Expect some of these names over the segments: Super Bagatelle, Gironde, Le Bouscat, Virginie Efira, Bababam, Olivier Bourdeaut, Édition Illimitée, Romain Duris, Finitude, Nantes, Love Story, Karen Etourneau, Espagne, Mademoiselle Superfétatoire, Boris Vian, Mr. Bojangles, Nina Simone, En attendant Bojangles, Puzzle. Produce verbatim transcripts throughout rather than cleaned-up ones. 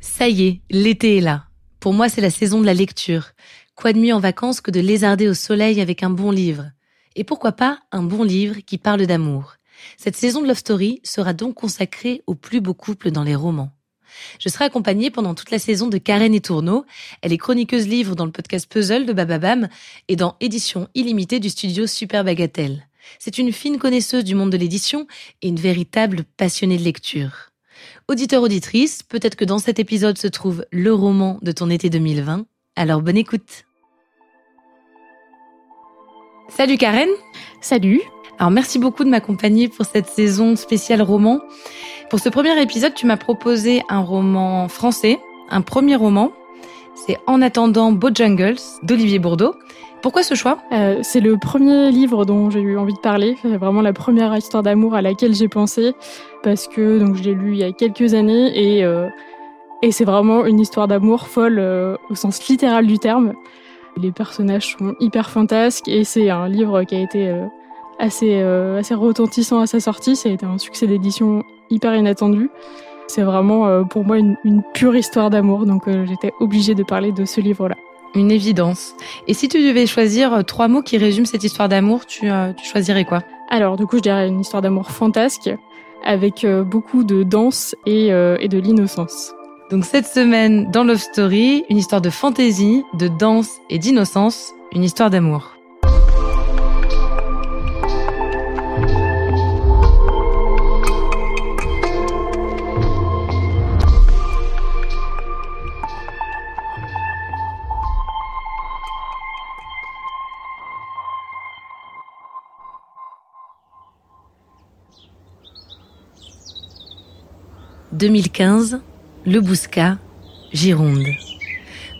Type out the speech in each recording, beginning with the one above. Ça y est, l'été est là. Pour moi, c'est la saison de la lecture. Quoi de mieux en vacances que de lézarder au soleil avec un bon livre? Et pourquoi pas un bon livre qui parle d'amour? Cette saison de Love Story sera donc consacrée aux plus beaux couples dans les romans. Je serai accompagnée pendant toute la saison de Karen Etourneau. Elle est chroniqueuse livre dans le podcast Puzzle de Bababam et dans Édition Illimitée du studio Super Bagatelle. C'est une fine connaisseuse du monde de l'édition et une véritable passionnée de lecture. Auditeur, auditrice, peut-être que dans cet épisode se trouve le roman de ton été deux mille vingt, alors bonne écoute. Salut Karen. Salut. Alors merci beaucoup de m'accompagner pour cette saison spéciale roman. Pour ce premier épisode, tu m'as proposé un roman français, un premier roman. C'est En attendant Bojangles d'Olivier Bourdeaut. Pourquoi ce choix ? euh, C'est le premier livre dont j'ai eu envie de parler. C'est vraiment la première histoire d'amour à laquelle j'ai pensé parce que donc je l'ai lu il y a quelques années et euh, et c'est vraiment une histoire d'amour folle euh, au sens littéral du terme. Les personnages sont hyper fantasques et c'est un livre qui a été euh, assez euh, assez retentissant à sa sortie. Ça a été un succès d'édition hyper inattendu. C'est vraiment euh, pour moi une, une pure histoire d'amour, donc euh, j'étais obligée de parler de ce livre-là. Une évidence. Et si tu devais choisir trois mots qui résument cette histoire d'amour, tu, euh, tu choisirais quoi ? Alors, du coup, je dirais une histoire d'amour fantasque, avec euh, beaucoup de danse et, euh, et de l'innocence. Donc, cette semaine, dans Love Story, une histoire de fantaisie, de danse et d'innocence, une histoire d'amour. deux mille quinze, Le Bouscat, Gironde.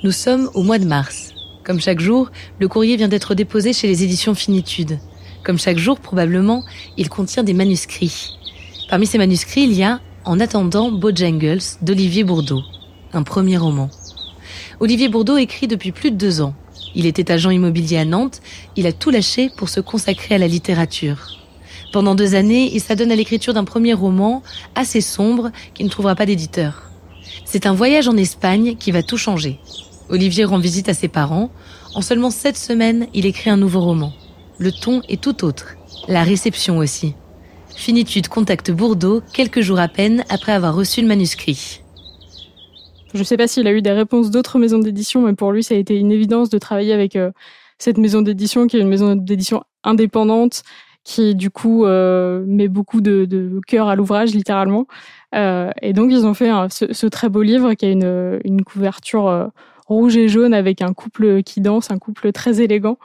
Nous sommes au mois de mars. Comme chaque jour, le courrier vient d'être déposé chez les éditions Finitude. Comme chaque jour, probablement, il contient des manuscrits. Parmi ces manuscrits, il y a En attendant Bojangles d'Olivier Bourdeaut, un premier roman. Olivier Bourdeaut écrit depuis plus de deux ans. Il était agent immobilier à Nantes. Il a tout lâché pour se consacrer à la littérature. Pendant deux années, il s'adonne à l'écriture d'un premier roman assez sombre qui ne trouvera pas d'éditeur. C'est un voyage en Espagne qui va tout changer. Olivier rend visite à ses parents. En seulement sept semaines, il écrit un nouveau roman. Le ton est tout autre. La réception aussi. Finitude contacte Bourdeaut quelques jours à peine après avoir reçu le manuscrit. Je ne sais pas s'il a eu des réponses d'autres maisons d'édition, mais pour lui, ça a été une évidence de travailler avec euh, cette maison d'édition qui est une maison d'édition indépendante, qui du coup euh, met beaucoup de, de cœur à l'ouvrage, littéralement. Euh, et donc, ils ont fait hein, ce, ce très beau livre qui a une, une couverture euh, rouge et jaune avec un couple qui danse, un couple très élégant.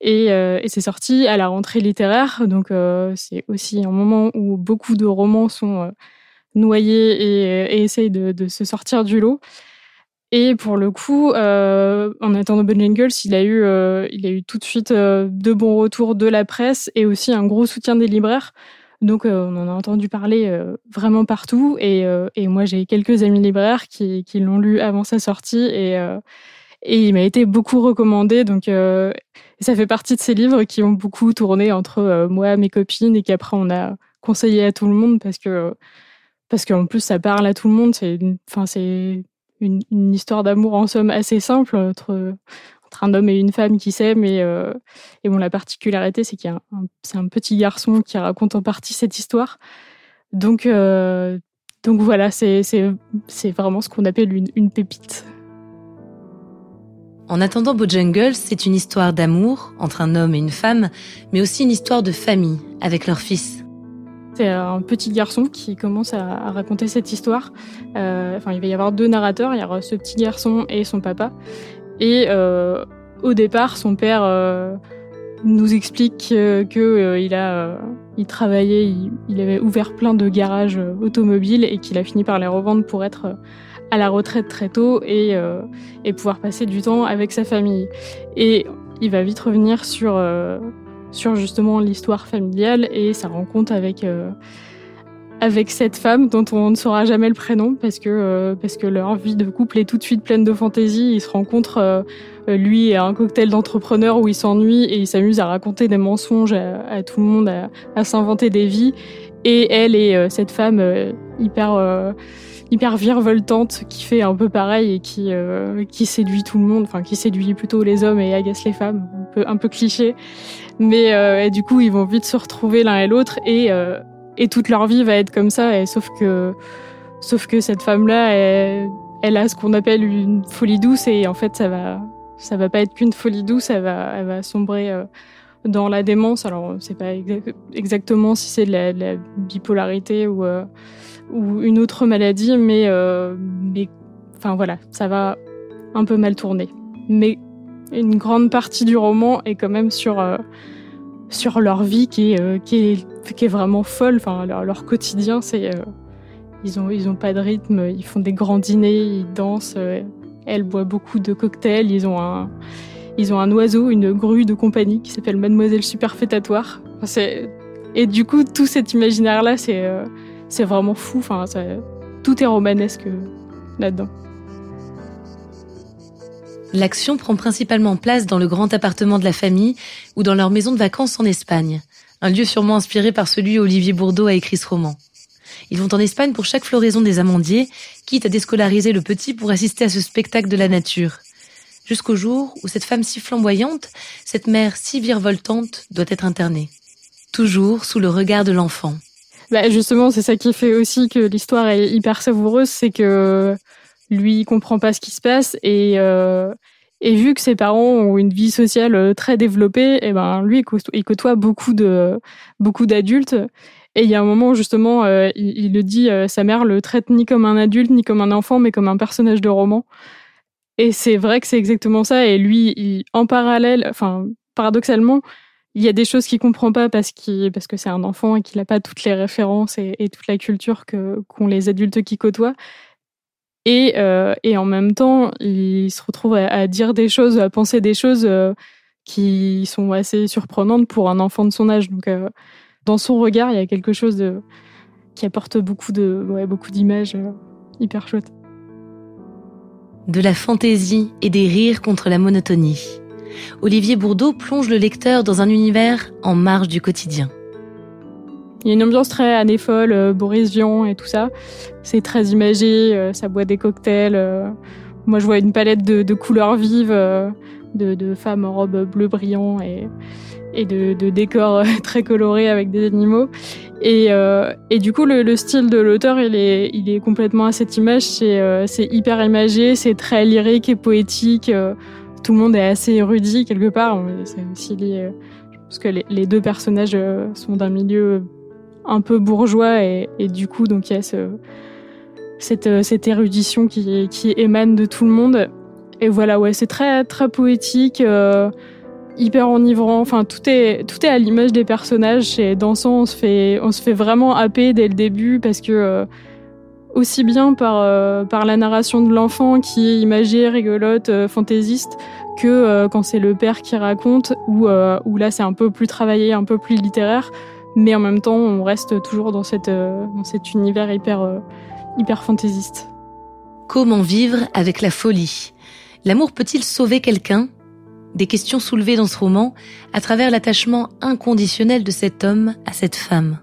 Et, euh, et c'est sorti à la rentrée littéraire. Donc, euh, c'est aussi un moment où beaucoup de romans sont euh, noyés et, et essayent de, de se sortir du lot. Et pour le coup, euh, en attendant Bojangles, il a eu, euh, il a eu tout de suite euh, de bons retours de la presse et aussi un gros soutien des libraires. Donc, euh, on en a entendu parler euh, vraiment partout. Et, euh, et moi, j'ai quelques amis libraires qui, qui l'ont lu avant sa sortie et, euh, et il m'a été beaucoup recommandé. Donc, euh, ça fait partie de ces livres qui ont beaucoup tourné entre euh, moi, mes copines et qu'après on a conseillé à tout le monde parce que euh, parce qu'en plus ça parle à tout le monde. C'est, enfin, c'est Une, une histoire d'amour en somme assez simple entre, entre un homme et une femme qui s'aiment et, euh, et bon, la particularité c'est qu'il y a un, un, c'est un petit garçon qui raconte en partie cette histoire donc, euh, donc voilà c'est, c'est, c'est vraiment ce qu'on appelle une, une pépite. En attendant Bojangles, c'est une histoire d'amour entre un homme et une femme mais aussi une histoire de famille avec leur fils. C'est un petit garçon qui commence à raconter cette histoire. Euh, enfin, il va y avoir deux narrateurs. Il y aura ce petit garçon et son papa. Et euh, au départ, son père euh, nous explique euh, que euh, il a euh, il travaillait, il, il avait ouvert plein de garages euh, automobiles et qu'il a fini par les revendre pour être euh, à la retraite très tôt et euh, et pouvoir passer du temps avec sa famille. Et il va vite revenir sur euh, sur justement l'histoire familiale et sa rencontre avec euh, avec cette femme dont on ne saura jamais le prénom parce que euh, parce que leur vie de couple est tout de suite pleine de fantaisie. Ils se rencontrent euh, lui à un cocktail d'entrepreneurs où il s'ennuie et il s'amuse à raconter des mensonges à, à tout le monde, à, à s'inventer des vies. Et elle est euh, cette femme euh, hyper euh, hyper virevoltante qui fait un peu pareil et qui euh, qui séduit tout le monde, enfin qui séduit plutôt les hommes et agace les femmes, un peu un peu cliché. Mais euh, et du coup ils vont vite se retrouver l'un et l'autre et euh, Et toute leur vie va être comme ça, et sauf que, sauf que cette femme-là, elle, elle a ce qu'on appelle une folie douce, et en fait, ça va, ça va pas être qu'une folie douce, elle va, elle va sombrer dans la démence. Alors, on sait pas exa- exactement si c'est de la, de la bipolarité ou, euh, ou une autre maladie, mais, euh, mais, enfin voilà, ça va un peu mal tourner. Mais une grande partie du roman est quand même sur. Euh, sur leur vie qui est, euh, qui est, qui est vraiment folle. Enfin, leur, leur quotidien, c'est... Euh, ils ont, ils ont pas de rythme, ils font des grands dîners, ils dansent, euh, elle boit beaucoup de cocktails, ils ont un, ils ont un oiseau, une grue de compagnie qui s'appelle Mademoiselle Superfétatoire. Enfin, c'est, et du coup, tout cet imaginaire-là, c'est, euh, c'est vraiment fou. Enfin, ça, tout est romanesque euh, là-dedans. L'action prend principalement place dans le grand appartement de la famille ou dans leur maison de vacances en Espagne, un lieu sûrement inspiré par celui où Olivier Bourdeaut a écrit ce roman. Ils vont en Espagne pour chaque floraison des amandiers, quitte à déscolariser le petit pour assister à ce spectacle de la nature. Jusqu'au jour où cette femme si flamboyante, cette mère si virevoltante, doit être internée. Toujours sous le regard de l'enfant. Bah justement, c'est ça qui fait aussi que l'histoire est hyper savoureuse, c'est que... lui, il comprend pas ce qui se passe et, euh, et vu que ses parents ont une vie sociale très développée, et ben lui, il côtoie, il côtoie beaucoup de beaucoup d'adultes. Et il y a un moment justement, euh, il, il le dit, euh, sa mère le traite ni comme un adulte ni comme un enfant, mais comme un personnage de roman. Et c'est vrai que c'est exactement ça. Et lui, il, en parallèle, enfin paradoxalement, il y a des choses qu'il comprend pas parce qu'il parce que c'est un enfant et qu'il a pas toutes les références et, et toute la culture que qu'ont les adultes qui côtoient. Et, euh, et en même temps, il se retrouve à, à dire des choses, à penser des choses euh, qui sont assez surprenantes pour un enfant de son âge. Donc, euh, dans son regard, il y a quelque chose de, qui apporte beaucoup de, ouais, beaucoup d'images euh, hyper chouettes. De la fantaisie et des rires contre la monotonie. Olivier Bourdeaut plonge le lecteur dans un univers en marge du quotidien. Il y a une ambiance très année folle, euh, Boris Vian et tout ça. C'est très imagé, euh, ça boit des cocktails. Euh, moi, je vois une palette de, de couleurs vives, euh, de, de femmes en robe bleu brillant et, et de, de décors euh, très colorés avec des animaux. Et, euh, et du coup, le, le style de l'auteur, il est, il est complètement à cette image. C'est, euh, c'est hyper imagé, c'est très lyrique et poétique. Euh, tout le monde est assez érudit quelque part. C'est aussi lié, euh, parce que les, les deux personnages euh, sont d'un milieu un peu bourgeois et, et du coup donc il y a ce, cette, cette érudition qui, qui émane de tout le monde et voilà ouais c'est très très poétique euh, hyper enivrant, enfin tout est tout est à l'image des personnages, c'est dansant, on se fait on se fait vraiment happer dès le début parce que euh, aussi bien par euh, par la narration de l'enfant qui est imagée, rigolote, euh, fantaisiste que euh, quand c'est le père qui raconte ou euh, où là c'est un peu plus travaillé, un peu plus littéraire. Mais en même temps, on reste toujours dans, cette, euh, dans cet univers hyper, euh, hyper fantaisiste. Comment vivre avec la folie ? L'amour peut-il sauver quelqu'un ? Des questions soulevées dans ce roman à travers l'attachement inconditionnel de cet homme à cette femme.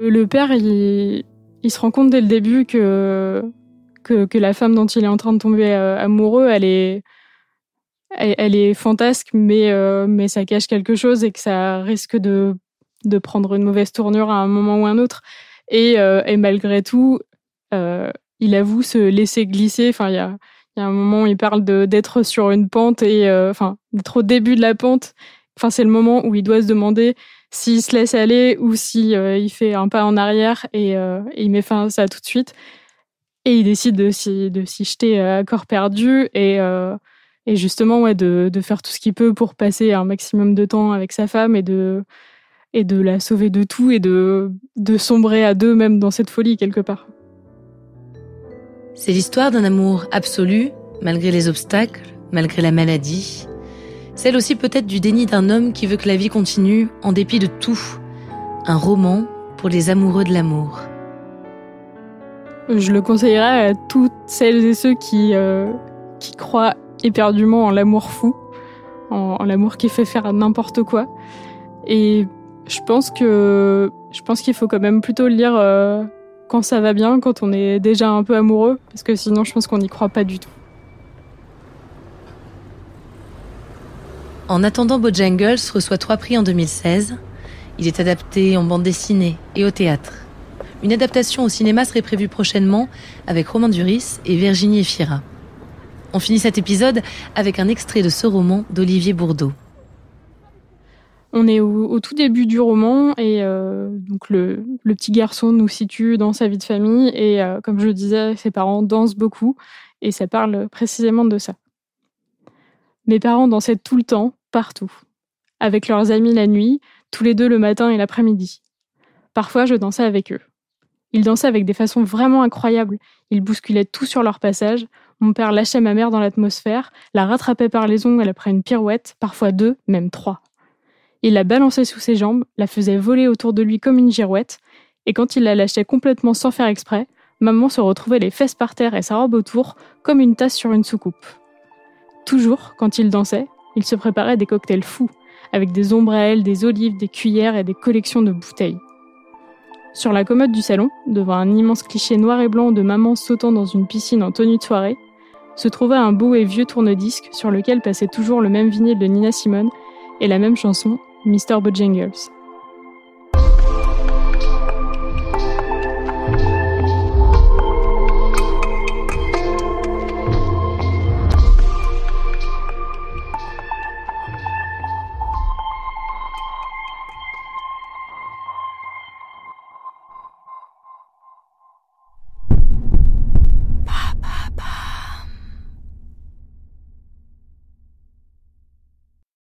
Le père, il, il se rend compte dès le début que, que, que la femme dont il est en train de tomber amoureux, elle est... Elle, elle est fantasque, mais, euh, mais ça cache quelque chose et que ça risque de... de prendre une mauvaise tournure à un moment ou un autre. Et, euh, et malgré tout, euh, il avoue se laisser glisser. Enfin, il y a, y a un moment où il parle de, d'être sur une pente et, euh, enfin, d'être au début de la pente. Enfin, c'est le moment où il doit se demander s'il se laisse aller ou si euh, il fait un pas en arrière et, euh, et il met fin à ça tout de suite. Et il décide de s'y, de s'y jeter à corps perdu et, euh, Et justement, ouais, de, de faire tout ce qu'il peut pour passer un maximum de temps avec sa femme et de, et de la sauver de tout et de, de sombrer à deux même dans cette folie quelque part. C'est l'histoire d'un amour absolu, malgré les obstacles, malgré la maladie. Celle aussi peut-être du déni d'un homme qui veut que la vie continue en dépit de tout. Un roman pour les amoureux de l'amour. Je le conseillerais à toutes celles et ceux qui, euh, qui croient éperdument en l'amour fou, en, en l'amour qui fait faire n'importe quoi. Et je pense que je pense qu'il faut quand même plutôt le lire euh, quand ça va bien, quand on est déjà un peu amoureux, parce que sinon je pense qu'on n'y croit pas du tout. En attendant Bojangles reçoit trois prix en deux mille seize. Il est adapté en bande dessinée et au théâtre. Une adaptation au cinéma serait prévue prochainement avec Romain Duris et Virginie Efira. On finit cet épisode avec un extrait de ce roman d'Olivier Bourdeaut. On est au, au tout début du roman et euh, donc le, le petit garçon nous situe dans sa vie de famille et euh, comme je le disais, ses parents dansent beaucoup et ça parle précisément de ça. Mes parents dansaient tout le temps, partout, avec leurs amis la nuit, tous les deux le matin et l'après-midi. Parfois, je dansais avec eux. Ils dansaient avec des façons vraiment incroyables. Ils bousculaient tout sur leur passage. Mon père lâchait ma mère dans l'atmosphère, la rattrapait par les ongles après une pirouette, parfois deux, même trois. Il la balançait sous ses jambes, la faisait voler autour de lui comme une girouette, et quand il la lâchait complètement sans faire exprès, maman se retrouvait les fesses par terre et sa robe autour, comme une tasse sur une soucoupe. Toujours, quand il dansait, il se préparait des cocktails fous, avec des ombrelles, des olives, des cuillères et des collections de bouteilles. Sur la commode du salon, devant un immense cliché noir et blanc de maman sautant dans une piscine en tenue de soirée, se trouvait un beau et vieux tourne-disque sur lequel passait toujours le même vinyle de Nina Simone et la même chanson, mister Bojangles.